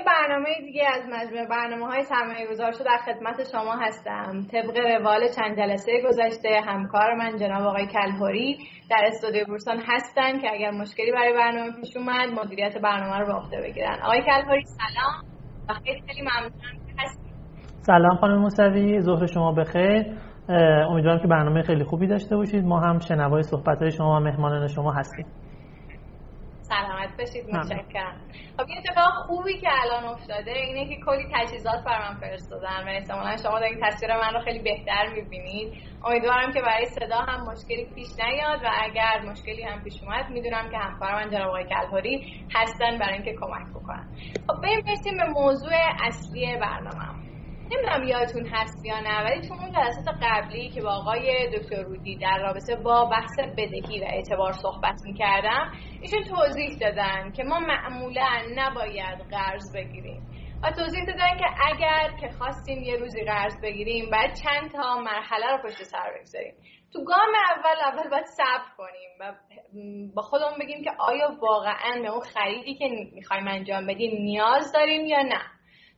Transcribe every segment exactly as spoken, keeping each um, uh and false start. یه برنامه دیگه از مجموعه برنامه‌های سرمایه‌گذار شو در خدمت شما هستم. طبق روال چند جلسه گذشته همکار من جناب آقای کلهوری در استودیو بورسان هستن که اگر مشکلی برای برنامه پیش اومد مدیریت برنامه رو به عهده بگیرن. آقای کلهوری سلام و خیلی ممنونم که هستید. سلام خانم مصوی، ظهر شما بخیر. امیدوارم که برنامه خیلی خوبی داشته باشید. ما هم شنوای صحبت‌های شما و مهمانان شما هستیم. سلامت باشید. متشکرم. خب این اتفاق خوبی که الان افتاده اینه که کلی تجهیزات برام فرستادن و احتمالاً شما دارین تصویر من رو خیلی بهتر می‌بینید. امیدوارم که برای صدا هم مشکلی پیش نیاد و اگر مشکلی هم پیش اومد میدونم که همکار من جناب آقای کلهوری هستن برای اینکه کمک بکنن. خب بریم به موضوع اصلی برنامه. نمیدونم یادتون هست یا نه، ولی تو اون جلسات قبلی که با آقای دکتر رودی در رابطه با بحث بدهی و اعتبار صحبت میکردم، ایشون توضیح دادن که ما معمولا نباید قرض بگیریم و توضیح دادن که اگر که خواستیم یه روزی قرض بگیریم باید چند تا مرحله رو پشت سر بگذاریم. تو گام اول اول باید صبر کنیم و با خودمون بگیم که آیا واقعا به اون خریدی که میخوایم انجام بدیم نیاز داریم یا نه.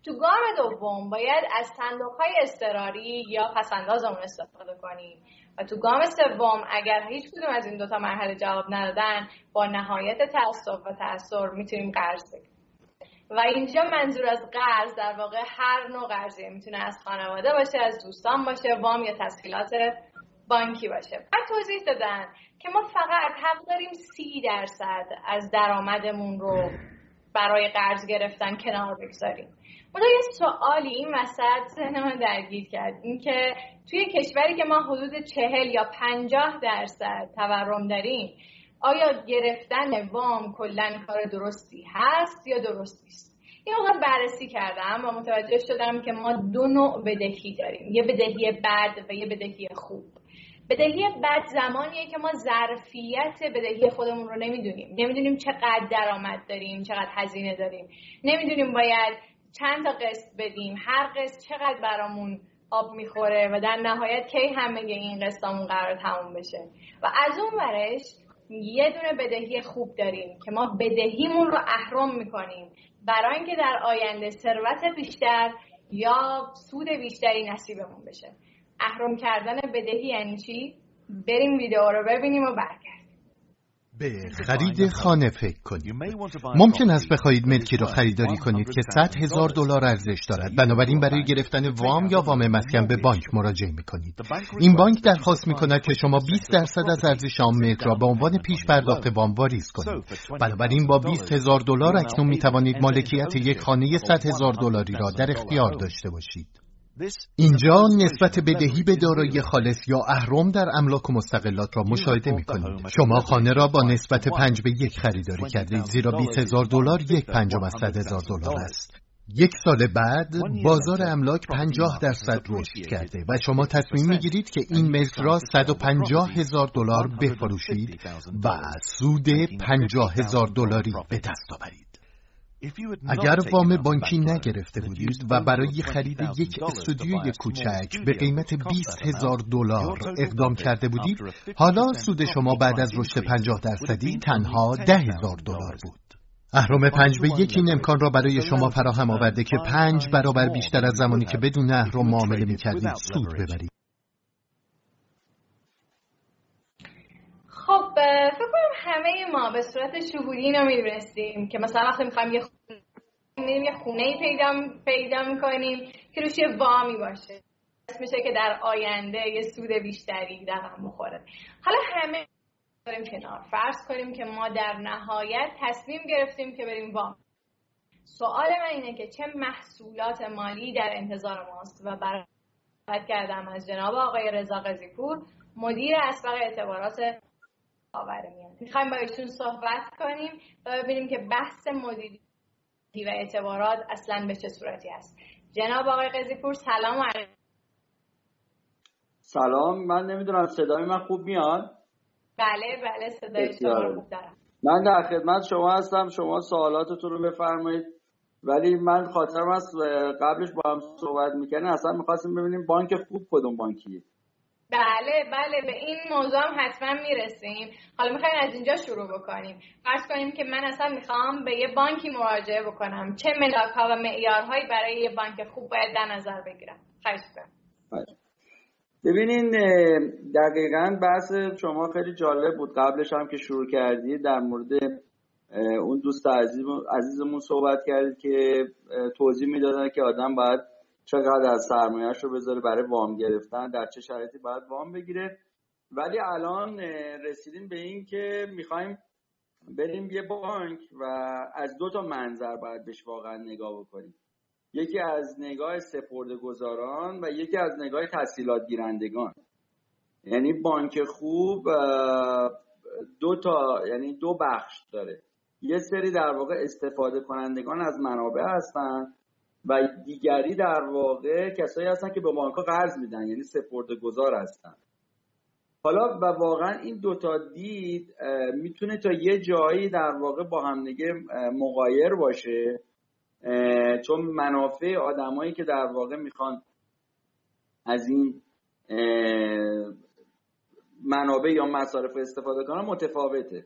تو گام دوم باید از صندوق‌های اضطراری یا پس‌اندازمون استفاده کنیم و تو گام سوم اگر هیچ کدوم از این دوتا مرحله جواب ندادن با نهایت تعصب و تأثر میتونیم قرض بگیریم. و اینجا منظور از قرض در واقع هر نوع قرضی میتونه از خانواده باشه، از دوستان باشه، وام یا تسهیلات بانکی باشه. بعد توضیح دادن که ما فقط حق داریم سی درصد از درآمدمون رو برای قرض گرفتن کنار بگذاریم. اونجا یه سوالی این وسط ذهن من درگیر کرد، این که توی کشوری که ما حدود چهل یا پنجاه درصد تورم داریم آیا گرفتن وام کلن کار درستی هست یا درست نیست؟ یه موقع بررسی کردم و متوجه شدم که ما دو نوع بدهی داریم، یه بدهی بد و یه بدهی خوب. بدهی بد زمانیه که ما ظرفیت بدهی خودمون رو نمیدونیم، نمیدونیم چقدر درآمد داریم، چقدر هزینه داریم، نمیدونیم باید چند تا قسط بدیم، هر قسط چقدر برامون آب میخوره و در نهایت کی هم میگه این قسطامون قرار تموم بشه. و از اون ورش یه دونه بدهی خوب داریم که ما بدهیمون رو اهرم میکنیم برای اینکه در آینده ثروت بیشتر یا سود بیشتری نصیبمون بشه. اهرم کردن بدهی یعنی چی؟ بریم ویدیو رو ببینیم و برگردیم. به خرید خانه فکر کنید. ممکن است بخواهید ملکی را خریداری کنید که صد هزار دلار ارزش دارد، بنابراین برای گرفتن وام یا وام مسکن به بانک مراجعه می‌کنید. این بانک درخواست می‌کند که شما بیست درصد از ارزش آن ملک را به عنوان پیش پرداخت وام واریز کنید. بنابراین با بیست هزار دلار اکنون می‌توانید مالکیت یک خانه صد هزار دلاری را در اختیار داشته باشید. اینجا نسبت بدهی به دارایی خالص یا اهرم در املاک و مستقلات را مشاهده می‌کنید. شما خانه را با نسبت پنج به یک خریداری کردید، زیرا بیست هزار دلار یک پنجم از صد هزار دلار است. یک سال بعد بازار املاک پنجاه درصد رشد کرده و شما تصمیم می‌گیرید که این ملک را صد و پنجاه هزار دلار بفروشید و سود پنجاه هزار دلاری به دست آورید. اگر وام بانکی نگرفته بودید و برای خرید یک استودیوی کوچک به قیمت بیست هزار دلار اقدام کرده بودید، حالا سود شما بعد از رشد پنجاه درصدی تنها ده هزار دلار بود. اهرم پنج به یک این امکان را برای شما فراهم آورده که پنج برابر بیشتر از زمانی که بدون اهرم معامله می‌کردید سود ببرید. خب فکر کنم همه ما به صورت شهودی اینو می‌بینیم که مثلا وقتی می‌خوایم یه خونه یه خونه‌ای پیدا پیدا می‌کنیم که روش یه وامی باشه، اسمش میشه که در آینده یه سود بیشتری درآمد بخوره. حالا همه داریم کنار، فرض کنیم که ما در نهایت تصمیم گرفتیم که بریم وام. سوال من اینه که چه محصولات مالی در انتظار ماست و برای صحبت کردم از جناب آقای رضا قاضی‌پور، مدیر اسبق اعتبارات آورمیان. میخوایم با ایشون صحبت کنیم و ببینیم که بحث مدیریتی و اعتبارات اصلا به چه صورتی است. جناب آقای قاضی‌پور سلام علیکم. سلام، من نمیدونم صدای من خوب میاد؟ بله بله صدای شما خوب دارم. من در خدمت شما هستم، شما سوالاتتون رو بفرمایید. ولی من خاطرم است قبلش با هم صحبت میکنیم اصلا میخواستیم ببینیم بانک خوب کدوم بانکیه. بله بله به این موضوع هم حتما میرسیم. حالا میخوایم از اینجا شروع بکنیم. فرض کنیم که من اصلا میخوام به یه بانکی مراجعه بکنم، چه ملاک‌ها و معیارهایی برای یه بانک خوب باید در نظر بگیرم؟ خواهش می‌کنم. ببینین دقیقاً بحث شما خیلی جالب بود، قبلش هم که شروع کردی در مورد اون دوست عزیزمون صحبت کردید که توضیح میدادن که آدم باید چقدر از سرمایه‌اش رو بذاره برای وام گرفتن، در چه شرایطی باید وام بگیره. ولی الان رسیدیم به این که میخوایم بریم یه بانک و از دو تا منظر باید بهش واقعا نگاه بکنیم، یکی از نگاه سپرده‌گذاران و یکی از نگاه تسهیلات گیرندگان. یعنی بانک خوب دو تا یعنی دو بخش داره، یه سری در واقع استفاده کنندگان از منابع هستن و دیگری در واقع کسایی هستن که به بانک‌ها قرض میدن، یعنی سپرده‌گذار هستن. حالا و واقعا این دوتا دید میتونه تا یه جایی در واقع با هم دیگه مغایر باشه، چون منافع آدمایی که در واقع میخوان از این منابع یا مصارف استفاده کنن متفاوته.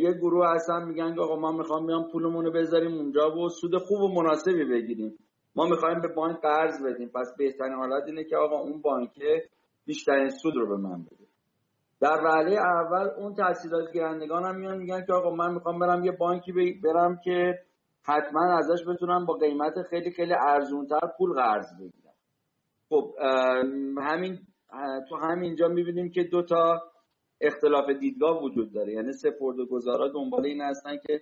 یه گروه هستن میگن که آقا ما میخوام بیام پولمون رو بذاریم اونجا و سود خوب و مناسبی بگیریم، ما میخوایم به بانک قرض بدیم، پس بهترین حالت اینه که آقا اون بانکه بیشترین سود رو به من بده. در وهله اول اون تسهیلات گیرندگان هم میان میگن که آقا من میخوام برم یه بانکی برم که حتما ازش بتونم با قیمت خیلی خیلی ارزونتر پول قرض بگیرم. خب همین تو همینجا میبینیم که دو تا اختلاف دیدگاه وجود داره، یعنی سپرده‌گذارا دنبال این هستن که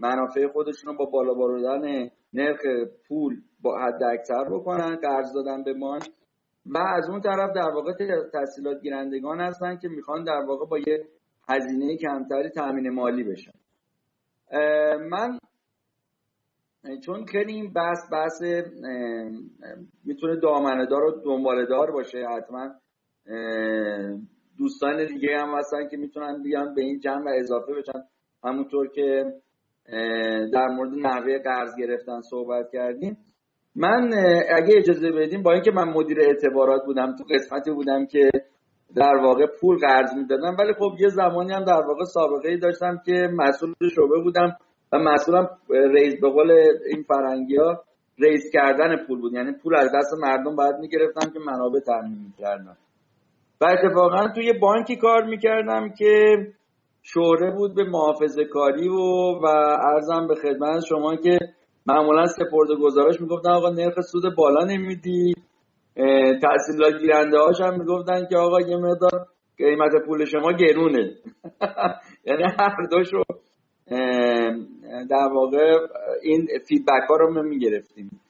منافع خودشون رو با بالا بردن نرخ پول با حد اکثر بکنن، قرض دادن به ما، و از اون طرف در واقع تسهیلات گیرندگان هستن که میخوان در واقع با یه هزینه کمتری تامین مالی بشن. من چون خیلی این بحث بحث میتونه دامنه دار و دنباله دار باشه، حتما دوستان دیگه هم هستن که میتونن بیان به این جمع و اضافه بشن. همونطور که در مورد نحوه قرض گرفتن صحبت کردیم، من اگه اجازه بدیم با اینکه من مدیر اعتبارات بودم، تو قسمتی بودم که در واقع پول قرض میدادم، ولی خب یه زمانی هم در واقع سابقه‌ای داشتم که مسئول شعبه بودم و مسئولم رئیس، به قول این فرنگی‌ها رئیس کردن پول بود، یعنی پول از دست مردم باید میگرفتم که منابع تامین میکردم. و اتفاقا توی بانکی کار میکردم که شهره بود به محافظه کاری و و عرضم به خدمت شما که معمولا سپرده‌گذاراش میگفتن آقا نرخ سود بالا نمیدی، تسهیلات گیرنده هاش هم میگفتن که آقا یه مقدار قیمت پول شما گرونه. یعنی هر دوشو در واقع این فیدبک ها رو میگرفتیم.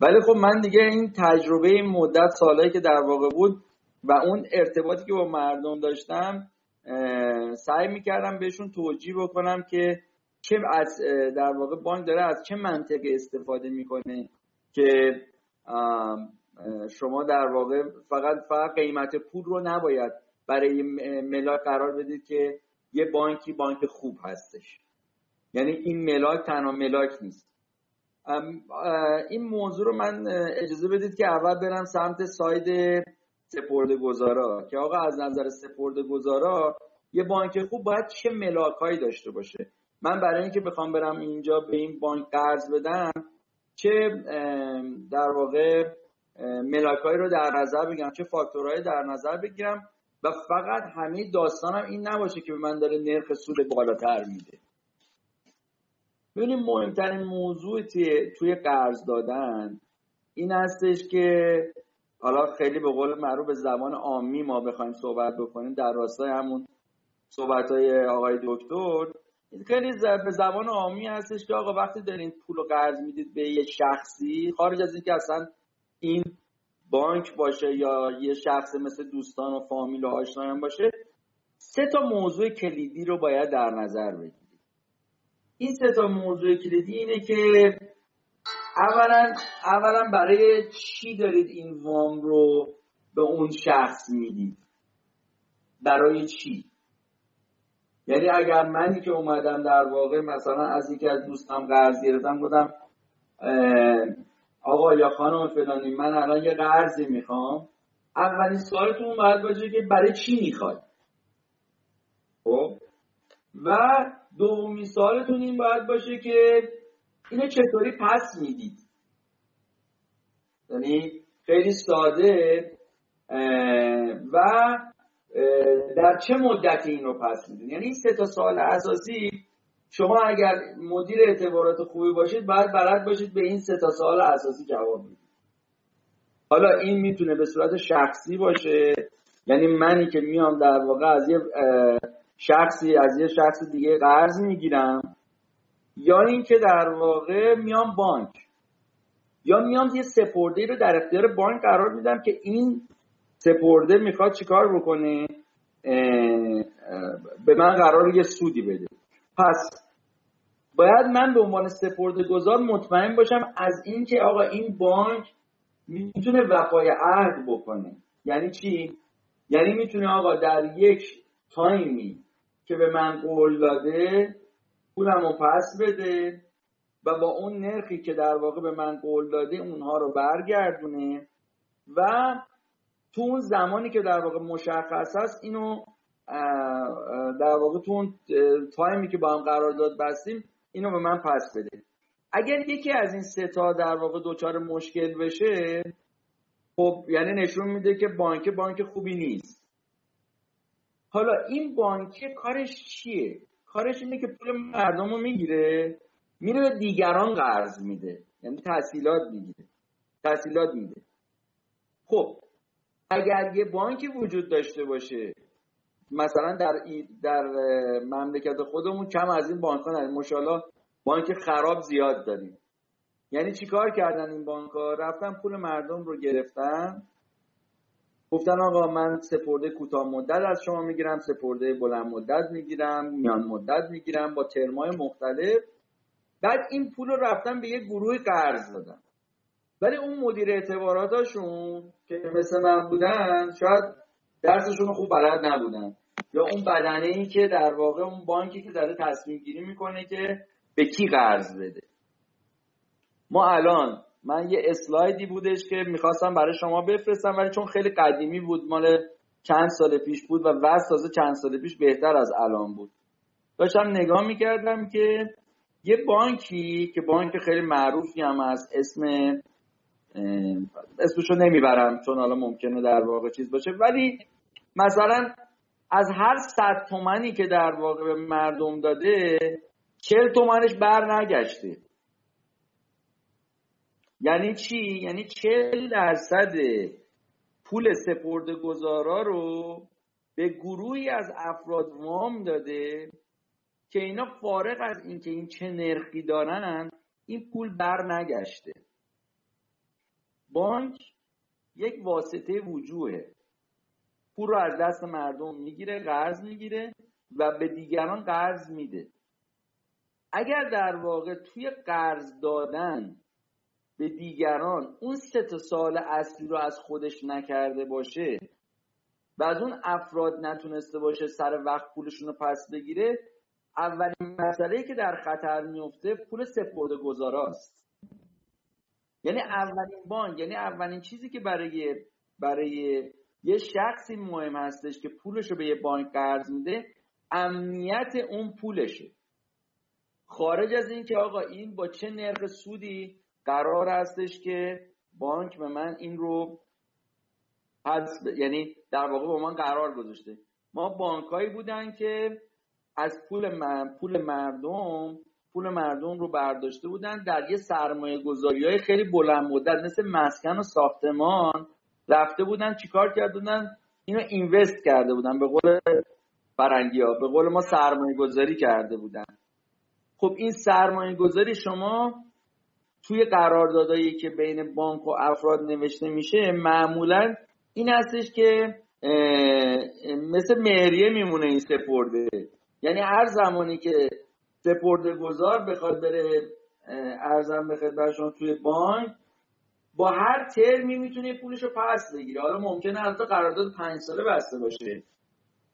ولی خب من دیگه این تجربه این مدت سالهایی که در واقع بود و اون ارتباطی که با مردم داشتم، سعی میکردم بهشون توجیه بکنم که چه از در واقع بانک داره از چه منطقی استفاده میکنه که شما در واقع فقط فقط قیمت پول رو نباید برای ملاک قرار بدید که یه بانکی بانک خوب هستش. یعنی این ملاک تنها ملاک نیست. این موضوع رو من اجازه بدید که اول برم سمت ساید سپرده‌گذارا که آقا از نظر سپرده‌گذارا یه بانک خوب باید چه ملاکایی داشته باشه. من برای اینکه بخوام برم اینجا به این بانک قرض بدم چه در واقع ملاکایی رو در نظر بگیرم، چه فاکتورهایی در نظر بگیرم و فقط همه داستانم این نباشه که به من داره نرخ سود بالاتر میده. ببینید مهمترین موضوع توی قرض دادن این هستش که حالا خیلی به قول معروف به زبان عامی ما بخوایم صحبت بکنیم در راستای همون صحبت‌های آقای دکتر، خیلی به زبان عامی هستش که آقا وقتی دارین پول رو قرض میدید به یه شخصی، خارج از اینکه اصلا این بانک باشه یا یه شخص مثل دوستان و فامیل و آشنایان باشه، سه تا موضوع کلیدی رو باید در نظر بگیرید. این سه تا موضوع کلیدی اینه که اولا اولا برای چی دارید این وام رو به اون شخص میدید؟ برای چی؟ یعنی اگر منی که اومدم در واقع مثلا از یکی از دوستم قرض گرفتم، گفتم آقا یا خانم فلانی من الان یه قرضی میخوام، اولین سوالتون باید باشه که برای چی میخواد. خب و دومین سوالتون این باید باشه که اینو چطوری پس میدید. یعنی خیلی ساده و در چه مدتی این رو پس میدین. یعنی این سه تا سوال اساسی شما اگر مدیر اعتبارات خوبی باشید باید بلد باشید به این سه تا سوال اساسی جواب بدید. حالا این میتونه به صورت شخصی باشه، یعنی منی که میام در واقع از یه شخصی از یه شخص دیگه قرض میگیرم، یا این که در واقع میام بانک یا میام یه سپرده‌ای رو در اختیار بانک قرار میدم که این سپرده میخواد چیکار بکنه، به من قراره یه سودی بده. پس باید من به عنوان سپرده گذار مطمئن باشم از این که آقا این بانک میتونه وفای عهد بکنه. یعنی چی؟ یعنی میتونه آقا در یک تایمی که به من قول داده پولمو پس بده و با اون نرخی که در واقع به من قول داده اونها رو برگردونه و تو اون زمانی که در واقع مشخص است اینو در واقع تو اون تایمی که با هم قرارداد بستیم اینو به من پس بده. اگر یکی از این سه تا در واقع دوچار مشکل بشه، خب یعنی نشون میده که بانک بانک خوبی نیست. حالا این بانک کارش چیه؟ کارش اینه که پول مردم رو میگیره میره به دیگران قرض میده، یعنی تسهیلات میگیره، تسهیلات میده. خب اگر یه بانکی وجود داشته باشه، مثلا در در مملکت خودمون کم از این بانک‌ها داریم، ماشاءالله بانک خراب زیاد داریم. یعنی چیکار کردن این بانک‌ها؟ رفتن پول مردم رو گرفتن، گفتن آقا من سپرده کوتاه مدت از شما میگیرم، سپرده بلند مدت میگیرم، میان مدت میگیرم با ترم‌های مختلف. بعد این پول رو رفتن به یه گروه قرض دادن. ولی اون مدیر اعتباراتشون که مثل من بودن شاید درسشون خوب بلد نبودن، یا اون بدنه ای که در واقع اون بانکی که داره تصمیم گیری میکنه که به کی قرض بده. ما الان من یه اسلایدی بودش که میخواستم برای شما بفرستم، ولی چون خیلی قدیمی بود، مال چند سال پیش بود و وضع تازه چند سال پیش بهتر از الان بود، داشتم نگاه میکردم که یه بانکی که بانک خیلی معروفی هم از اسم اسمشو نمیبرم چون حالا ممکنه در واقع چیز باشه، ولی مثلا از هر صد تومانی که در واقع به مردم داده چهل تومنش بر نگشته. یعنی چی؟ یعنی چهل درصد پول سپرده گذارا رو به گروهی از افراد وام داده که اینا فارغ از این که این چه نرخی دارن این پول بر نگشته. بانک یک واسطه وجوهه، پول رو از دست مردم میگیره، قرض میگیره و به دیگران قرض میده. اگر در واقع توی قرض دادن به دیگران اون سه تا سال اصلی رو از خودش نکرده باشه و از اون افراد نتونسته باشه سر وقت پولشون رو پس بگیره، اولین مسئله‌ای که در خطر میفته پول سپرده گذاراست. یعنی اولین بانک، یعنی اولین چیزی که برای برای یه شخصی مهم هستش که پولش رو به یه بانک قرض میده، امنیت اون پولشه. خارج از این که آقا این با چه نرخ سودی قرار هستش که بانک به من این رو پس، یعنی در واقع با من قرار گذاشته. ما بانکایی بودن که از پول من، پول مردم پول مردم رو برداشته بودن در یه سرمایه گذاری‌های خیلی بلند مدت مثل مسکن و ساختمان رفته بودن، چیکار کرده بودن؟ اینو اینوست کرده بودن، به قول فرنگی‌ها، به قول ما سرمایه گذاری کرده بودن. خب این سرمایه گذاری شما توی قراردادایی که بین بانک و افراد نوشته میشه معمولاً این هستش که مثل مهریه میمونه این سپرده. یعنی هر زمانی که سپرده گذار بخواد بره ارزم به خدمتشون توی بانک، با هر ترمی میتونه پولش رو پس بگیره. حالا ممکنه حتی قرارداد پنج ساله بسته باشه،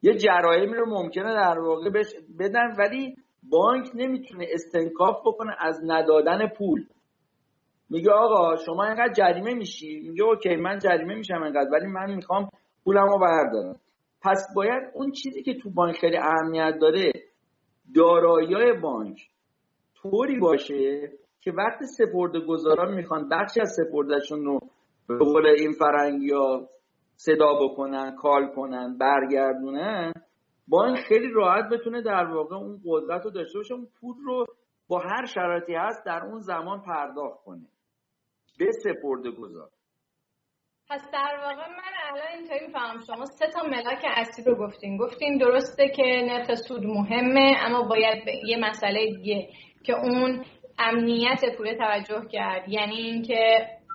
یه جرایمی رو ممکنه در واقع بش بدن، ولی بانک نمیتونه استنکاف بکنه از ندادن پول. میگه آقا شما اینقدر جریمه میشی، میگه اوکی من جریمه میشم اینقدر، ولی من میخوام پولمو بردارم. پس باید اون چیزی که تو بانک خیلی اهمیت داره، دارایی‌های بانک طوری باشه که وقتی سپرده‌گزاران میخوان بخشی از سپردهشون رو به قول این فرنگی‌ها صدا بکنن، کال کنن، برگردونن، بانک خیلی راحت بتونه در واقع اون قدرت رو داشته باشه، اون پول رو با هر شرایطی هست در اون زمان پرداخت کنه به سپرده‌گزار. پس در واقع من الان اینطوری میفهمم شما سه تا ملاک اصلی رو گفتین. گفتین درسته که نرخ سود مهمه، اما باید یه مسئله دیگه که اون امنیت پول توجه کرد، یعنی اینکه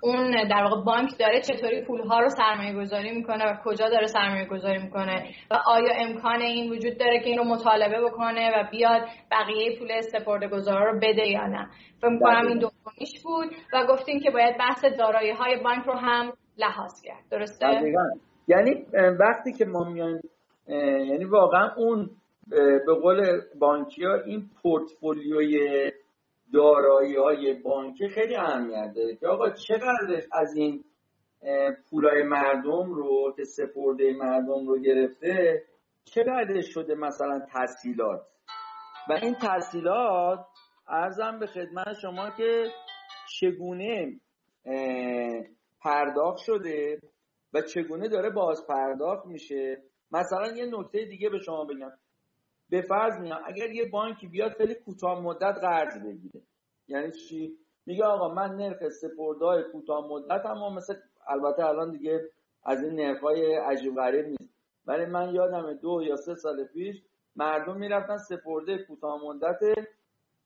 اون در واقع بانک داره چطوری پولها رو سرمایه گذاری میکنه و کجا داره سرمایه گذاری میکنه و آیا امکان این وجود داره که این رو مطالبه بکنه و بیاد بقیه پول سپرده گذارا رو بده یا نه. فکر میکنم این دومیش بود. و گفتین که باید بحث دارایی های بانک رو هم لحاظ کرد. درسته؟ یعنی وقتی که ما میایم، یعنی واقعا اون به قول بانکیا این پورتفولیوی دارایی‌های بانکی خیلی اهمیت داره که آقا چقدر از این پولای مردم رو که سپرده مردم رو گرفته چقدر شده مثلا تسهیلات، و این تسهیلات عرضم به خدمت شما که چگونه پرداخت شده و چگونه داره باز پرداخت میشه. مثلا یه نکته دیگه به شما بگم، به فرض میام اگر یه بانکی بیاد خیلی کوتاه مدت قرض بگیره، یعنی چی؟ میگه آقا من نرخ سپرده‌های کوتاه مدت، اما مثلا البته الان دیگه از این نرخ‌های عجیب غریب نیست، ولی من یادمه دو یا سه سال پیش مردم میرفتن سپرده کوتاه مدت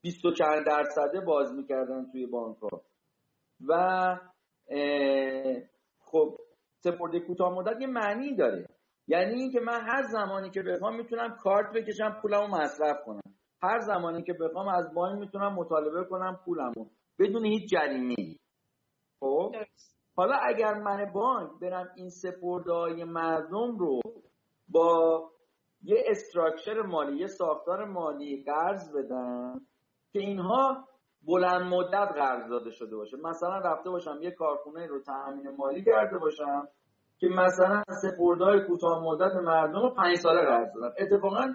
بیست و چند درصده باز میکردن توی بانک‌ها. و خب سپرده کوتاه مدت یه معنی داره، یعنی این که من هر زمانی که بخوام میتونم کارت بکشم پولمو مصرف کنم، هر زمانی که بخوام از بانک میتونم مطالبه کنم پولمو بدون هیچ جریمه‌ای. خب حالا اگر من بانک برم این سپرده‌های مردم رو با یه استراکچر مالی، یه ساختار مالی قرض بدم که اینها بلند مدت قرض داده شده باشه، مثلا رفته باشم یه کارخونه رو تامین مالی کرده باشم که مثلا سپرده‌های کوتاه مدت مردم رو پنج ساله قرض دادن، اتفاقا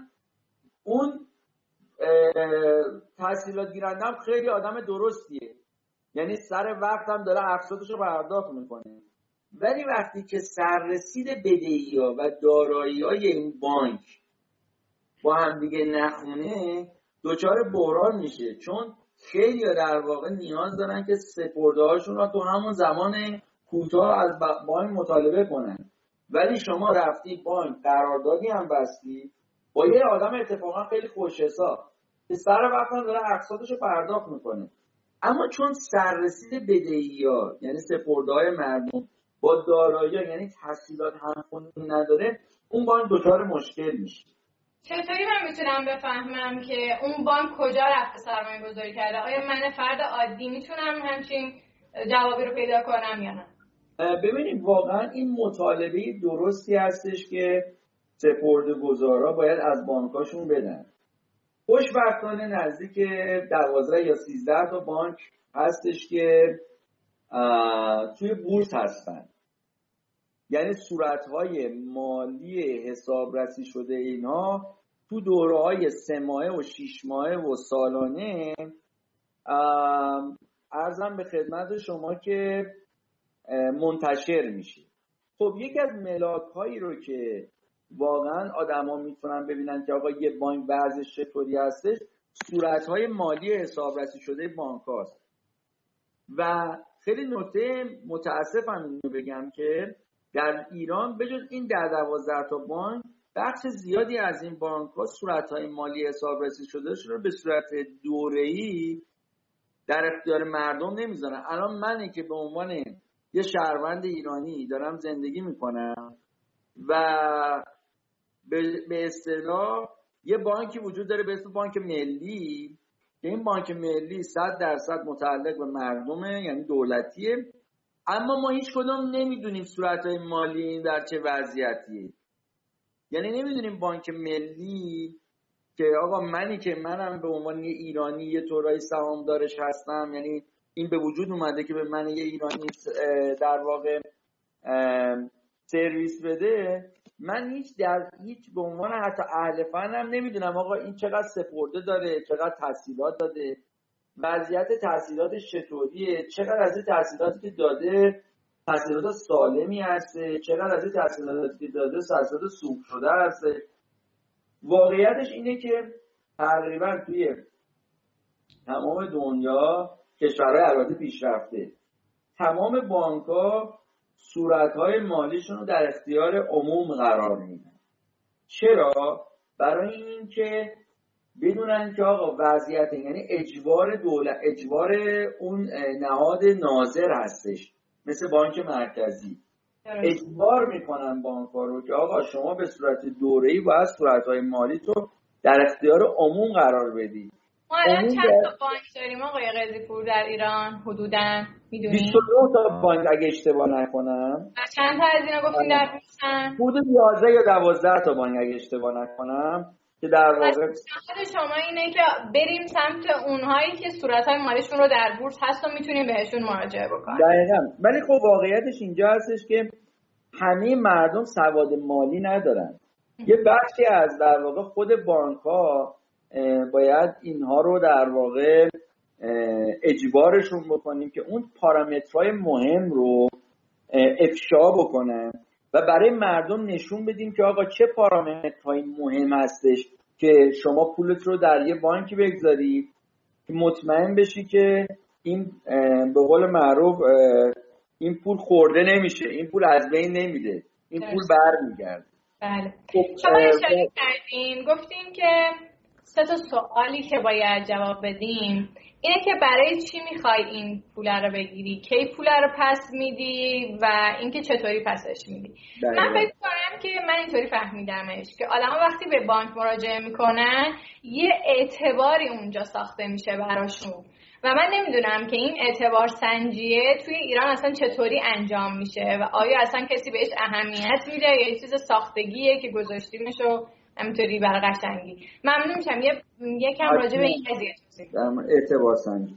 اون تسهیلات گیرندم خیلی آدم درستیه، یعنی سر وقت هم داره افسودش رو پرداخت میکنه. ولی وقتی که سررسید بدهی‌ها و دارایی‌های این بانک با هم دیگه نخونه، دچار بحران میشه، چون خیلی در واقع نیاز دارن که سپرده‌هاشون رو تو همون زمان کوتاه از بانک مطالبه کنن، ولی شما رفتی بانک قراردادی هم بستی با یه آدم اتفاقا خیلی خوش‌حساب که سر وقتاً داره اقساطش رو پرداخت میکنه، اما چون سررسید بدهی‌ها یعنی سپرده‌های مردم با دارایی‌ها یعنی تسهیلات همخوانی نداره، اون بانک دچار مشکل میشه. چطوری من میتونم بفهمم که اون بانک کجا رفته سرمایه گذاری کرده؟ آیا من فرد عادی میتونم همچین جوابی رو پیدا کنم یا نه؟ ببینید واقعا این مطالبه درستی هستش که سپرده‌گزارا باید از بانکاشون بدن. خوشبختانه نزدیک دوازده یا سیزده تا بانک هستش که توی بورس هستن، یعنی صورت‌های مالی حسابرسی شده اینا تو دوره‌های سه ماهه و شش ماهه و سالانه. عرضم به خدمت شما که منتشر میشه. خب یکی از ملاک‌هایی رو که واقعا آدما میتونن ببینن که آقا یه بانک وضعش چطوری هستش، صورت‌های مالی حسابرسی شده بانک‌هاست. و خیلی نکته متاسفم اینو بگم که در ایران بجز این در دوازده تا بانک، بخش زیادی از این بانک‌ها صورت‌های مالی حسابرسی شده رو به صورت دوره‌ای در اختیار مردم نمیذارن. الان منه که به عنوان یه شهروند ایرانی دارم زندگی میکنم و به اصطلاح یه بانکی وجود داره به اسم بانک ملی که این بانک ملی صد درصد متعلق به مردمه، یعنی دولتیه، اما ما هیچ کدوم نمیدونیم صورت‌های مالی این در چه وضعیتیه. یعنی نمیدونیم بانک ملی که آقا منی که منم به عنوان یه ایرانی یه طورای سهامدارش هستم، یعنی این به وجود اومده که به من یه ایرانی در واقع سرویس بده، من هیچ در هیچ به عنوان حتی اهل فنم نمیدونم آقا این چقدر سپرده داره، چقدر تحصیلات داده، وضعیت تحصیلاتش چطوریه، چقدر از این تحصیلاتی که داده تحصیلات سالمی هسته، چقدر از این تحصیلاتی که داده تحصیلات سوق شده هسته. واقعیتش اینه که تقریبا توی تمام دنیا، کشورهای البته پیشرفته، تمام بانک‌ها صورت‌های مالیشون رو در اختیار عموم قرار میدن. چرا؟ برای این که بدونن که آقا وضعیت، یعنی اجبار دولت، اجبار اون نهاد ناظر هستش مثل بانک مرکزی، اجبار میکنن بانک‌ها رو که آقا شما به صورت دوره‌ای باید صورت‌های مالی تو در اختیار عموم قرار بدی. ما الان چند تا بانک داریم آقای قاضی‌پور در ایران حدوداً میدونیم؟ بیست و نه تا بانک اگه اشتباه نکنم. چند تا از اینا گفتین در روسن؟ حدود یازده یا دوازده تا بانک اگه اشتباه نکنم که در واقع پیشنهاد شما اینه که بریم سمت اونهایی که صورت‌های مالیشون رو در بورس هست و میتونیم بهشون مراجعه بکنیم. دقیقاً. ولی خب واقعیتش اینجا هستش که همه مردم سواد مالی ندارن. یه بخشی از در واقع خود بانک‌ها باید اینها رو در واقع اجبارشون بکنیم که اون پارامترهای مهم رو افشا بکنن و برای مردم نشون بدیم که آقا چه پارامترهای مهم هستش که شما پولت رو در یه بانکی بگذاری که مطمئن بشی که این به قول معروف این پول خورده نمیشه، این پول از بین نمیده، این پول برمیگرده. بله. شما اشاره کردین، گفتین که سه تا سوالی که باید جواب بدیم اینه که برای چی میخوای این پوله رو بگیری، کی پوله رو پس میدی و اینکه چطوری پسش میدی. من فکر کنم که من اینطوری فهمیدمش که آدما وقتی به بانک مراجعه میکنن یه اعتباری اونجا ساخته میشه براشون و من نمیدونم که این اعتبار سنجیه توی ایران اصلا چطوری انجام میشه و آیا اصلا کسی بهش اهمیت میده یا یه چیز ساختگیه که گذاشتیمش و همینطوری برای قشنگی. ممنون میشم یه یکم راجع به این قضیه توضیح بدید. اعتبار سنجی.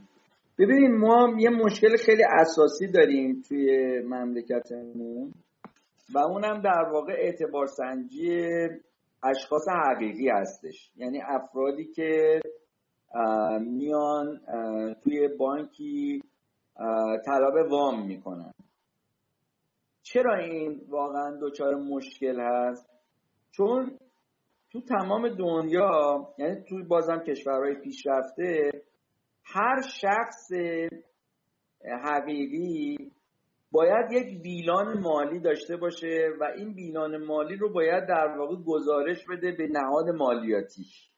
ببینید ما یه مشکل خیلی اساسی داریم توی مملکتمون و اونم در واقع اعتبار سنجی اشخاص حقیقی هستش. یعنی افرادی که میان توی بانکی طلب وام میکنن. چرا این واقعا دوچار مشکل هست؟ چون تو تمام دنیا، یعنی تو بازم کشورهای پیشرفته، هر شخص حقیقی باید یک بیلان مالی داشته باشه و این بیلان مالی رو باید در واقع گزارش بده به نهاد مالیاتیش.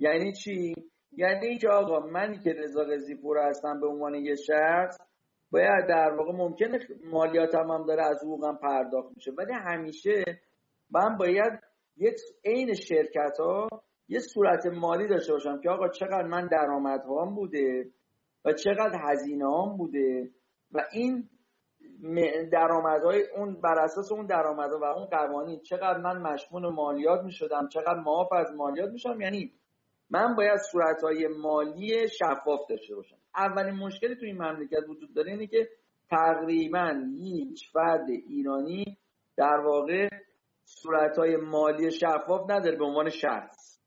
یعنی چی؟ یعنی اینکه آقا من که رضا قاضی‌پور هستم به عنوان یه شخص باید در واقع ممکنه مالیاتم هم داره از حقوقم پرداخت میشه، ولی همیشه من باید یک عین شرکت ها یه صورت مالی داشته باشم که آقا چقدر من درآمدهام بوده و چقدر هزینه هام بوده و این درآمدهای اون بر اساس اون درآمدها و اون قوانین چقدر من مشمول مالیات می شدم، چقدر معاف از مالیات می شدم. یعنی من باید صورت های مالی شفاف داشته باشم. اولین مشکلی تو این مملکت وجود داره اینه که تقریبا هیچ فرد ایرانی در واقع صورت‌های مالی شفاف نداره به عنوان شخص.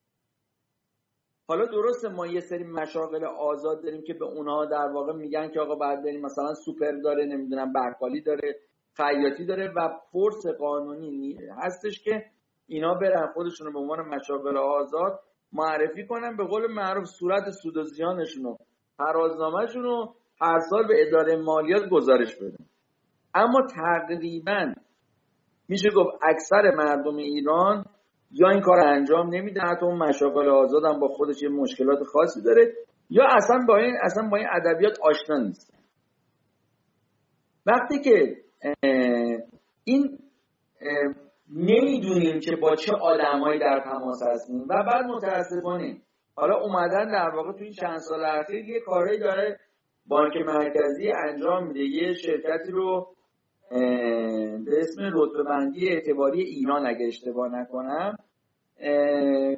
حالا درسته ما یه سری مشاغل آزاد داریم که به اونها در واقع میگن که آقا بعد بریم مثلا سوپر داره، نمیدونم بقالی داره، خیاطی داره و فرص قانونی هستش که اینا برن خودشون رو به عنوان مشاغل آزاد معرفی کنن، به قول معروف صورت سود و زیانشون رو، ترازنامه‌شون رو هر سال به اداره مالیات گزارش بدن. اما تقریباً میشه گفت اکثر مردم ایران یا این کار انجام نمیده، حتی اون مشاغل آزاد هم با خودش یه مشکلات خاصی داره، یا اصلا با این اصلا با این ادبیات آشنا نیست. وقتی که این نمیدونیم که با چه آدمایی در تماس هستیم و بعد متاسفانه حالا اومدن در واقع تو این چند سال اخیر یه کاری داره بانک مرکزی انجام میده، یه شرکتی رو به اسم رتبه‌بندی اعتباری ایران اگه اشتباه نکنم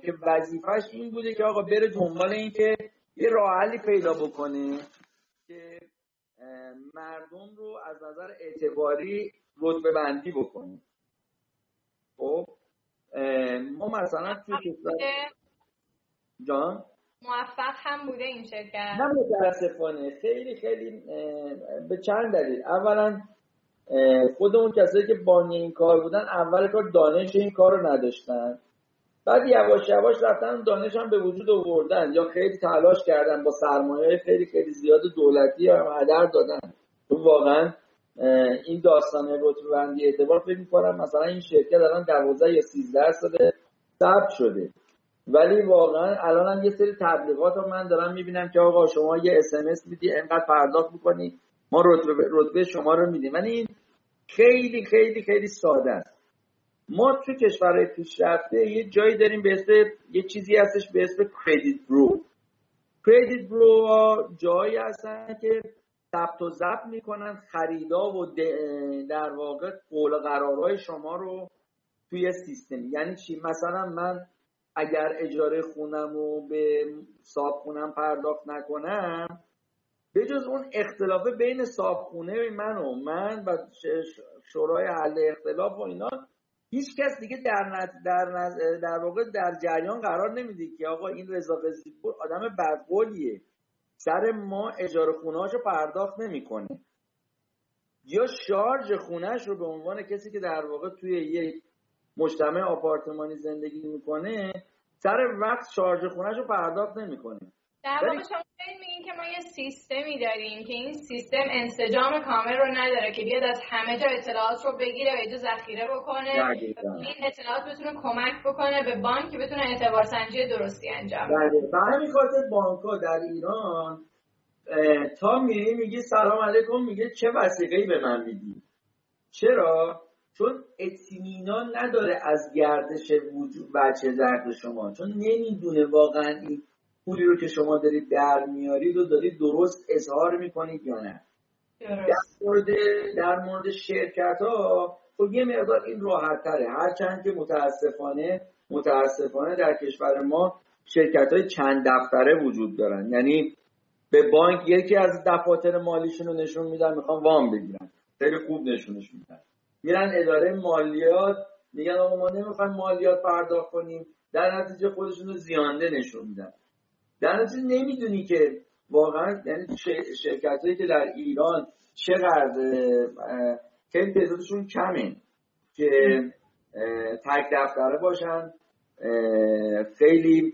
که وظیفه‌اش این بوده که آقا بره دنبال این که یه راه حلی پیدا بکنه که مردم رو از نظر اعتباری رتبه بندی بکنیم. خب ما مثلا توی کشور جان موفق هم بوده این شرکت. نه متاسفانه خیلی خیلی به چند دلیل. اولا خود اون کسایی که بانی این کار بودن اول کار دانش این کار رو نداشتن، بعد یواش یواش رفتن دانش هم به وجود آوردن یا خیلی تلاش کردن با سرمایه خیلی خیلی زیاد دولتی هم هدر دادن. واقعا این داستان رتبه بندی اعتبار فکر می‌کنم مثلا این شرکت الان دوازده یا سیزده ساله ثبت شده، ولی واقعا الان هم یه سری تبلیغات رو من دارم میبینم که آقا شما یه اس ام اس میدی اینقدر پرداخت میکنی ما رتبه رتبه شما رو میدیم. ولی این خیلی خیلی خیلی ساده است. ما تو کشورهای پیشرفته یه جایی داریم به اسم یه چیزی هستش به اسم کریدیت برو. کریدیت برو جایی هستن که ثبت و ضبط میکنن خریدا و در واقع قول و قرارهای شما رو توی سیستم. یعنی چی؟ مثلا من اگر اجاره خونم رو به صاحب خونم پرداخت نکنم، به جز اون اختلافه بین صاحب خونه من و من و شورای حل اختلاف و اینا، هیچ کس دیگه در نظر در نظر در واقع در جریان قرار نمیده که آقا این رضا قضی‌پور آدم بدقولیه، سر ما اجاره خونه‌اشو پرداخت نمی‌کنه یا شارژ خونه‌اش رو به عنوان کسی که در واقع توی یک مجتمع آپارتمانی زندگی میکنه سر وقت شارژ خونه‌شو پرداخت نمیکنه. در واقع شما میگین که ما یه سیستمی داریم که این سیستم انسجام کامل رو نداره که بیاد از همه جا اطلاعات رو بگیره و یه جا ذخیره بکنه. این اطلاعات بتونه کمک بکنه به بانک که بتونه اعتبار سنجی درستی انجام بده. به همین خاطر بانک‌ها در ایران تا میری میگی سلام علیکم، میگه چه وثیقه‌ای به من میدی؟ چرا؟ چون اطمینان نداره از گردش وجود بچه زرد شما، چون نمیدونه واقعا این پولی رو که شما دارید در میارید و دارید درست اظهار میکنید یا نه. در مورد در مورد شرکت ها خب یه مقدار این راحت تره، هرچند که متاسفانه متاسفانه در کشور ما شرکت های چند دفتره وجود دارن. یعنی به بانک یکی از دفاتر مالیشون رو نشون میدن میخوان وام بگیرن، خیلی خوب نشونش میدن، میرن اداره مالیات میگن آقا ما نمیخوایم مالیات پرداخت کنیم، در نتیجه خودشون رو زیانده نشون میدن. در نتیجه نمیدونی که واقعا یعنی شرکتایی که در ایران چقدر خیلی تعدادشون کمه که تک دفتره باشن، خیلی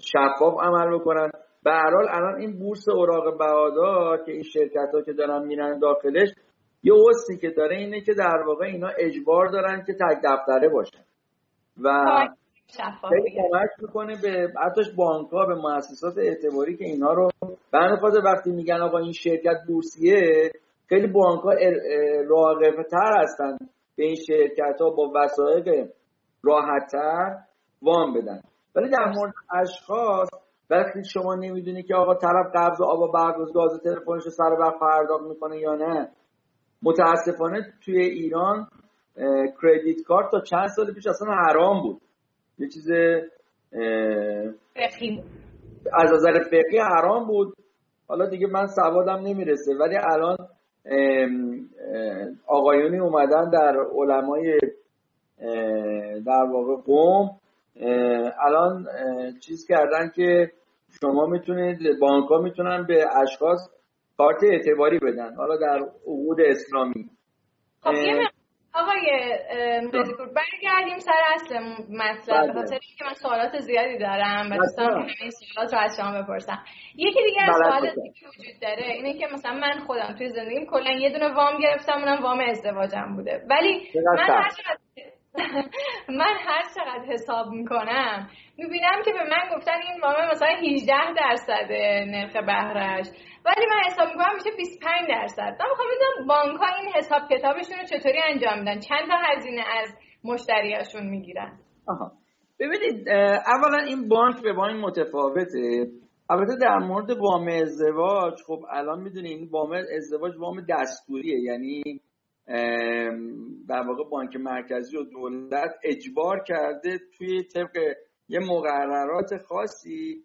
شفاف عمل بکنن. به هر حال الان این بورس اوراق بهادار که این شرکت‌ها که دارن میرن داخلش، یه اصلی که داره اینه که در واقع اینا اجبار دارن که تک دفتره باشن و خیلی کمک میکنه به حتیش بانک‌ها، به مؤسسات اعتباری که اینا رو بنفاذ. وقتی میگن آقا این شرکت بورسیه، خیلی بانک‌ها راغب‌تر هستن به این شرکت‌ها با وثایق راحت‌تر وام بدن. ولی در مورد اشخاص وقتی شما نمیدونی که آقا طرف قبض آب و برق و گاز تلفنش رو سر وقت پرداخت میکنه یا نه، متاسفانه توی ایران کریدیت کارت تا چند سال پیش اصلا حرام بود، یه چیز فقهی از نظر فقهی حرام بود. حالا دیگه من سوادم نمیرسه، ولی الان آقایونی اومدن در علمای در واقع قم الان چیز کردن که شما میتونید بانک‌ها میتونن به اشخاص کارت اعتباری بدن، حالا در عقود اسلامی. خب آقای رودی برگردیم سر اصل مطلب، به خاطر اینکه من سوالات زیادی دارم و دوست دارم این سوالات رو از شما بپرسم. یکی دیگه از سوالات که وجود داره اینه که مثلا من خودم توی زندگیم کلا یه دونه وام گرفتم، اونم وام ازدواجم بوده، ولی من هر چقدر من هر چقدر حساب میکنم میبینم که به من گفتن این وام مثلا هجده درصد نرخ بهره‌اش، ولی من حساب میکنم میشه بیست و پنج درصد. من میخوام بدونم بانک‌ها این حساب کتابشون رو چطوری انجام میدن، چند تا هزینه از مشتریاشون میگیرن؟ آها ببینید، اولا این بانک به بانک متفاوته. البته در مورد وام ازدواج خب الان میدونین وام ازدواج وام دستوریه، یعنی در واقع بانک مرکزی و دولت اجبار کرده توی طبق یه مقررات خاصی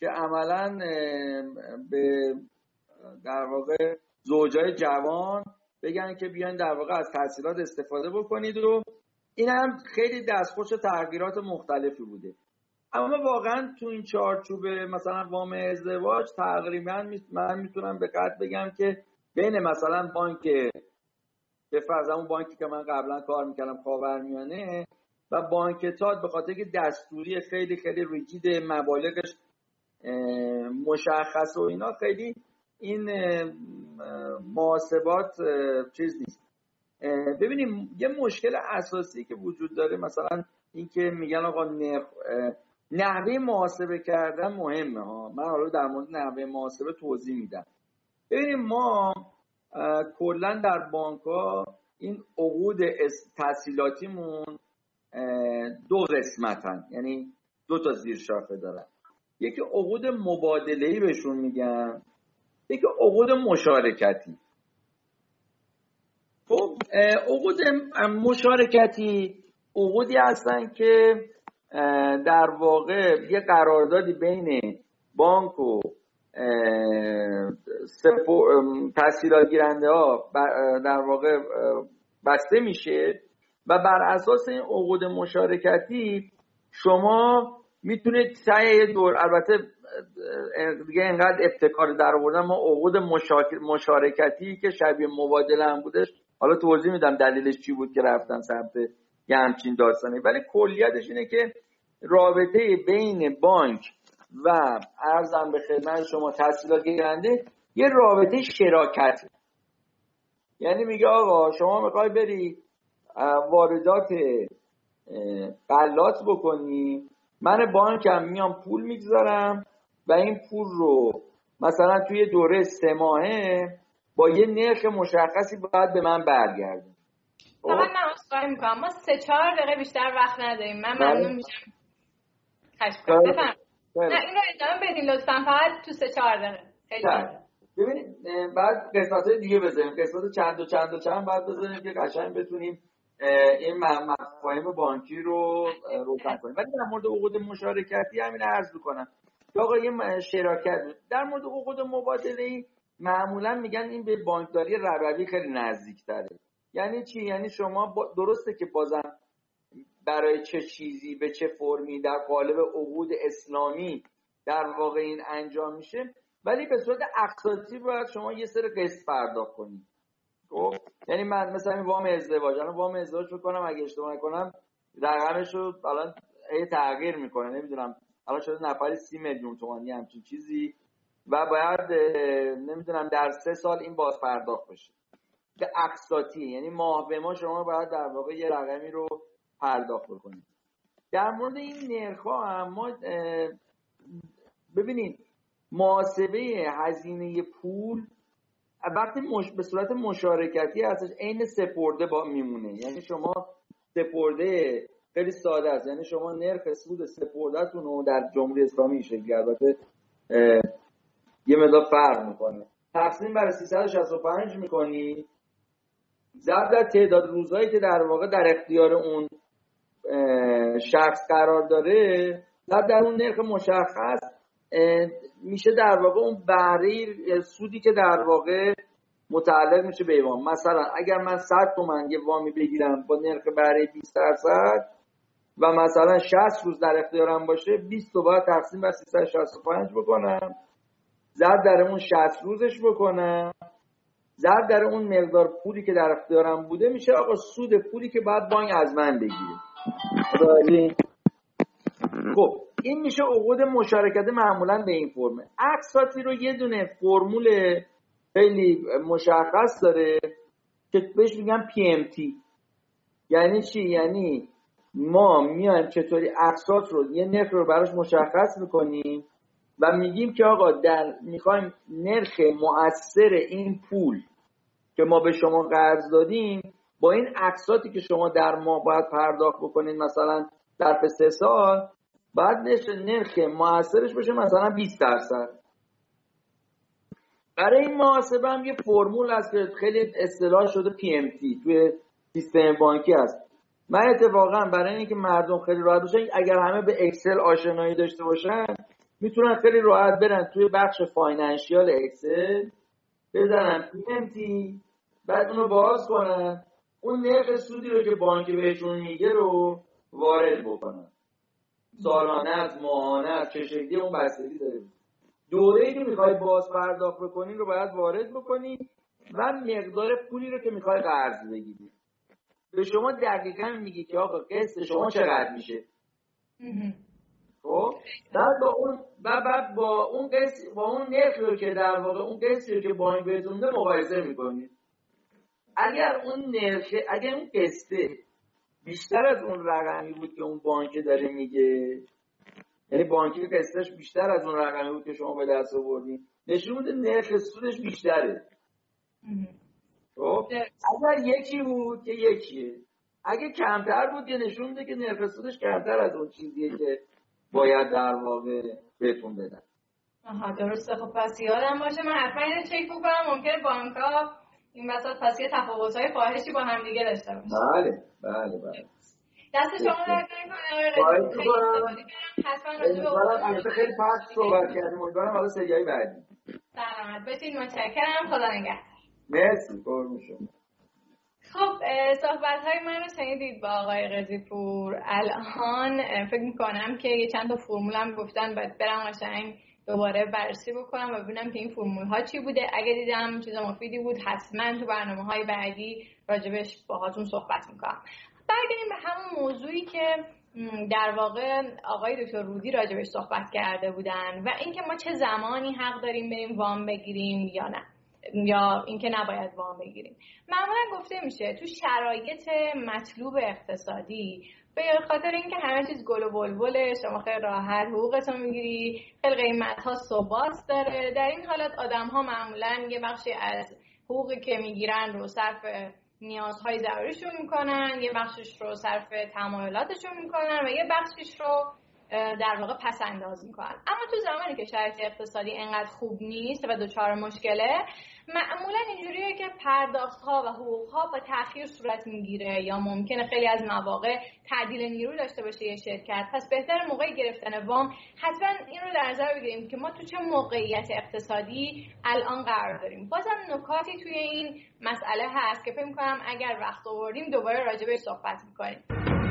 که عملاً به در واقع زوجای جوان بگن که بیاین در واقع از تحصیلات استفاده بکنید و این هم خیلی دستخوش تغییرات مختلفی بوده. اما واقعا تو این چارچوب مثلا وام ازدواج تقریبا من میتونم به قد بگم که بین مثلا بانک به فرض اون بانکی که من قبلا کار میکردم خاورمیانه و بانکتات به خاطر که دستوری خیلی خیلی ریجید مبالغش مشخص و اینا خیلی این محاسبات چیز نیست. ببینیم یه مشکل اساسی که وجود داره مثلا این که میگن آقا نرخ نحوه محاسبه کردن مهمه ها. من حالا در مورد نحوه محاسبه توضیح میدم. ببینیم ما کلا در بانک‌ها این عقود تحصیلاتیمون دو قسمتن، یعنی دو تا زیر شاخه دارن، یکی عقود مبادله‌ای بهشون میگن، یکی عقود مشارکتی. خب عقود مشارکتی عقودی هستن که در واقع یه قراردادی بین بانک و تسهیلات گیرنده ها در واقع بسته میشه و بر اساس این عقود مشارکتی شما میتونید سعی دور البته دیگه اینقدر ابتکار در آوردن ما عقود مشارکتی که شبیه مبادله هم بودش حالا توضیح میدم دلیلش چی بود که رفتن سمت یه همچین داستانی، ولی کلیتش اینه که رابطه بین بانک و عرضم به خدمت شما تسهیلات گیرنده یه رابطه شراکتی، یعنی میگه آقا شما میخوای بری واردات غلات بکنی، من بانکم میام پول میگذارم و این پول رو مثلا توی دوره سه ماهه با یه نرخ مشخصی باید به من برگردم. من نماز میکنم ما سه چهار دقیقه بیشتر وقت نداریم. من ممنون میشم تشکر بفرم نه این رو ادامه بدین لطفا فقط تو سه چهار دقیقه. ببینید بعد قسمت های دیگه بذاریم، قسمت چند و چند و چند بعد بذاریم که قشنگ بتونیم این مفاهیم بانکی رو روشن کنیم. ولی در مورد عقود مشارکتی همین عرض بکنم آقا یه شراکت. در مورد عقود مبادله معمولا میگن این به بانکداری ربوی خیلی نزدیک‌تره. یعنی چی؟ یعنی شما درسته که بازم برای چه چیزی به چه فرمی در قالب عقود اسلامی در واقع این انجام میشه، ولی به صورت اقساطی باید شما یه سری قسط پرداخت کنید. خب یعنی من مثلا این وام ازدواج الان وام ازدواج میکنم اگه اشتباه نکنم رقمش رو الان هی تغییر میکنه نمیدونم الان شده نفری سی میلیون تومانی همچین چیزی و باید نمیدونم در سه سال این باز پرداخت بشه به اقساطی، یعنی ماه به ماه شما باید در واقع یه رقمی رو پرداخت بکنید. در مورد این نرخ‌ها هم ما ببینید محاسبه هزینه پول وقتی مش... به صورت مشارکتی هستش عین سپرده با میمونه، یعنی شما سپرده خیلی ساده است، یعنی شما نرخ سود سپرده‌تون رو در جمهوری اسلامی شکل البته اه... یه مقدار فرق میکنه تقسیم بر سیصد و شصت و پنج میکنی ضرب در تعداد روزهایی که در واقع در اختیار اون شخص قرار داره ضرب در اون نرخ مشخص میشه در واقع اون بهره سودی که در واقع متعلق میشه به وام. مثلا اگر من صد تومن یه وامی بگیرم با نرخ بهره بیست درصد و مثلا شصت روز در اختیارم باشه بیست رو باید تقسیم بر سیصد و شصت و پنج بکنم ضرب در اون شصت روزش بکنم ضرب در اون مقدار پولی که در اختیارم بوده میشه آقا سود پولی که بعد بانک از من بگیره. خب این میشه عقود مشارکت معمولا به این فرمه. اقساطی رو یه دونه فرمول خیلی مشخص داره که بهش میگن پی ام تی. یعنی چی؟ یعنی ما میایم چطوری اقساط رو یه نرخ رو براش مشخص میکنیم و میگیم که آقا در میخوایم نرخ مؤثر این پول که ما به شما قرض دادیم با این اقساطی که شما در ما باید پرداخت بکنید مثلا در سه سال بعد نرخ مؤثرش باشه مثلا بیست درصد. برای این محاسبه هم یه فرمول هست که خیلی اصطلاح شده پی ام تی توی سیستم بانکی هست. من اتفاقا برای اینکه مردم خیلی راحت باشن اگر همه به اکسل آشنایی داشته باشن میتونن خیلی راحت برن توی بخش فاینانشیال اکسل بزنن پی ام تی، بعد اونو باز کنن، اون نرخ سودی رو که بانک بهشون میگه رو وارد بکنن، سالانه است، ماهانه است، چه شکلی، اون بستگی داره. دوره‌ای که میخوای باز پرداخت بکنی رو باید وارد بکنی و مقدار پولی رو که میخوای قرض بگیری. به شما دقیقاً میگه که آقا قسط شما چقدر میشه. خب بعد با اون بعد با اون قسط با اون نرخی رو که در واقع اون قسطی رو که بانک بهتون میده مقایسه میکنید. اگر اون نرخ اگر اون قسطه بیشتر از اون رقمی بود که اون بانک داره میگه، یعنی بانکی که قسطش بیشتر از اون رقمی بود که شما به دست آوردین، نشون میده نرخ سودش بیشتره. خب اگر یکی بود که یکیه، اگه کمتر بود که نشون میده که نرخ سودش کمتر از اون چیزیه که باید در واقع بهتون بدن. آها درسته. خب پس یادم باشه من حتما اینو چک بکنم، ممکنه بانک‌ها این وسط پس یه تفاوت‌های فاحشی با هم دیگه داشته باشن. بله بله بله. دست شما درد نکنه. خیلی استفاده کردم. حتما راجع به اون خیلی فصل صحبت کردیم. امیدوارم حالا سریای بعدی. سلامت باشین. متشکرم. خدا نگهدار. مرسی قربون شما. خب صحبت‌های من رو شنیدید با آقای قاضی‌پور. الان فکر می‌کنم که یه چند تا فرمولم گفتن، باید برم قشنگ دوباره بررسی بکنم و ببینم که این فرمول‌ها چی بوده. اگه دیدم چیز مفیدی بود حتما تو برنامه‌های بعدی راجبش باهاتون صحبت می‌کنم. برگردیم به همون موضوعی که در واقع آقای دکتر رودی راجبش صحبت کرده بودن و اینکه ما چه زمانی حق داریم بریم وام بگیریم یا نه، یا اینکه نباید وام بگیریم. معمولا گفته میشه تو شرایط مطلوب اقتصادی، به خاطر اینکه همه چیز گل و بلبله، شما خیلی راحت حقوقتون میگیری، خیلی قیمت‌ها ثبات داره، در این حالت آدم‌ها معمولا یه بخشی از حقوقی که میگیرن رو صرف نیازهای ضروریشون میکنن، یه بخشش رو صرف تمایلاتشون میکنن و یه بخشش رو در واقع پس انداز میکنن. اما تو زمانی که شرایط اقتصادی اینقدر خوب نیست و دچار مشکله، معمولا اینجوریه که پرداخت‌ها و حقوق‌ها با تأخیر صورت میگیره یا ممکنه خیلی از مواقع تعدیل نیرو داشته باشه یه شرکت. پس بهتر موقع گرفتن وام حتما این رو در نظر بگیریم که ما تو چه موقعیت اقتصادی الان قرار داریم. بازم نکاتی توی این مسئله هست که فکر می‌کنم اگر وقت آوردیم دوباره راجع بهش صحبت می‌کنیم.